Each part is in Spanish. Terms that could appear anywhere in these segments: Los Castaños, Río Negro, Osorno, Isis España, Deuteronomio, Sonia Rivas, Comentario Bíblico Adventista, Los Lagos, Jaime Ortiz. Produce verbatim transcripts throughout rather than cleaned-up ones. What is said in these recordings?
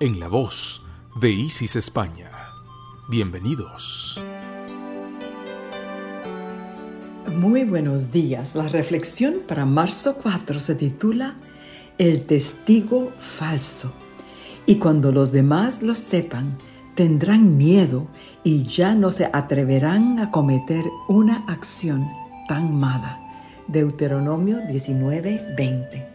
En la voz de Isis España. Bienvenidos. Muy buenos días. La reflexión para marzo cuatro se titula El testigo falso. Y cuando los demás lo sepan, tendrán miedo y ya no se atreverán a cometer una acción tan mala. Deuteronomio diecinueve veinte.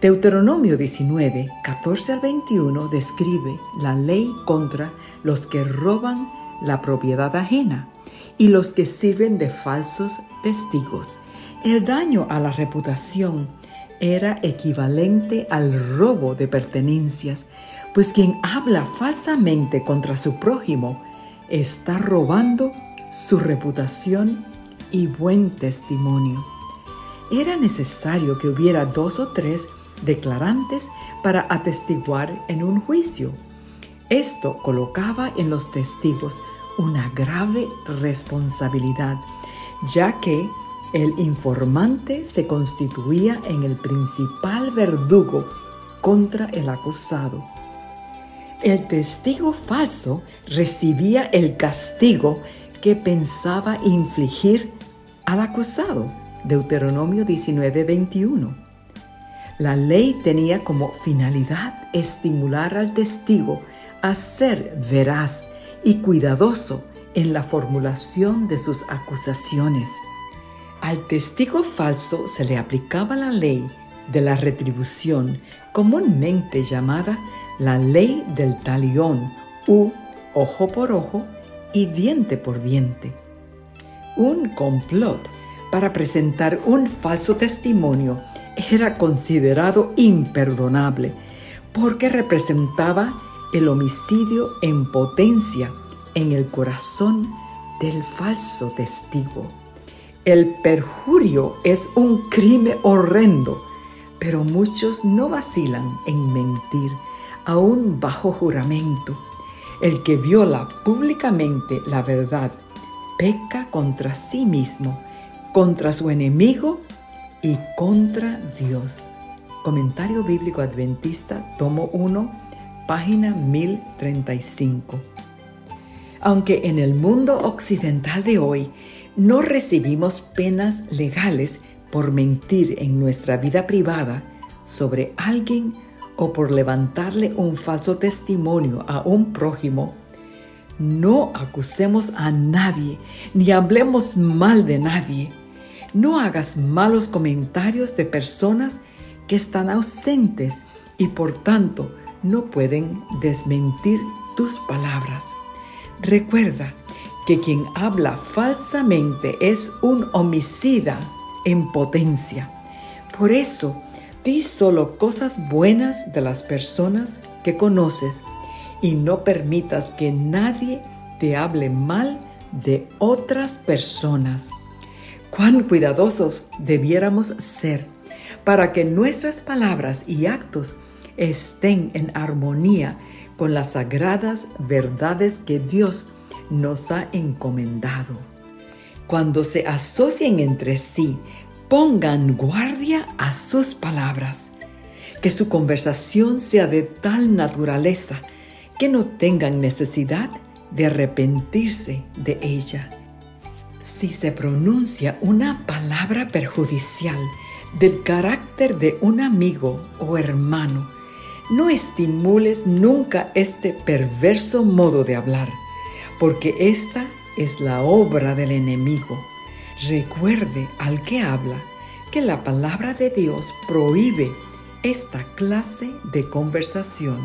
Deuteronomio diecinueve, catorce al veintiuno describe la ley contra los que roban la propiedad ajena y los que sirven de falsos testigos. El daño a la reputación era equivalente al robo de pertenencias, pues quien habla falsamente contra su prójimo está robando su reputación y buen testimonio. Era necesario que hubiera dos o tres declarantes para atestiguar en un juicio. Esto colocaba en los testigos una grave responsabilidad, ya que el informante se constituía en el principal verdugo contra el acusado. El testigo falso recibía el castigo que pensaba infligir al acusado. Deuteronomio diecinueve veintiuno. La ley tenía como finalidad estimular al testigo a ser veraz y cuidadoso en la formulación de sus acusaciones. Al testigo falso se le aplicaba la ley de la retribución, comúnmente llamada la ley del talión u ojo por ojo y diente por diente. Un complot para presentar un falso testimonio era considerado imperdonable porque representaba el homicidio en potencia en el corazón del falso testigo. El perjurio es un crimen horrendo, pero muchos no vacilan en mentir, aún bajo juramento. El que viola públicamente la verdad peca contra sí mismo, contra su enemigo y contra Dios. Comentario Bíblico Adventista, tomo uno, página mil treinta y cinco. Aunque en el mundo occidental de hoy no recibimos penas legales por mentir en nuestra vida privada sobre alguien o por levantarle un falso testimonio a un prójimo, no acusemos a nadie ni hablemos mal de nadie. No hagas malos comentarios de personas que están ausentes y por tanto no pueden desmentir tus palabras. Recuerda que quien habla falsamente es un homicida en potencia. Por eso, di solo cosas buenas de las personas que conoces y no permitas que nadie te hable mal de otras personas. Cuán cuidadosos debiéramos ser para que nuestras palabras y actos estén en armonía con las sagradas verdades que Dios nos ha encomendado. Cuando se asocien entre sí, pongan guardia a sus palabras. Que su conversación sea de tal naturaleza que no tengan necesidad de arrepentirse de ella. Si se pronuncia una palabra perjudicial del carácter de un amigo o hermano, no estimules nunca este perverso modo de hablar, porque esta es la obra del enemigo. Recuerde al que habla que la palabra de Dios prohíbe esta clase de conversación.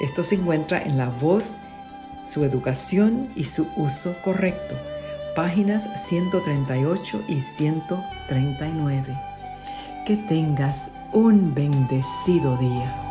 Esto se encuentra en La Voz, su educación y su uso correcto. Páginas ciento treinta y ocho y ciento treinta y nueve. Que tengas un bendecido día.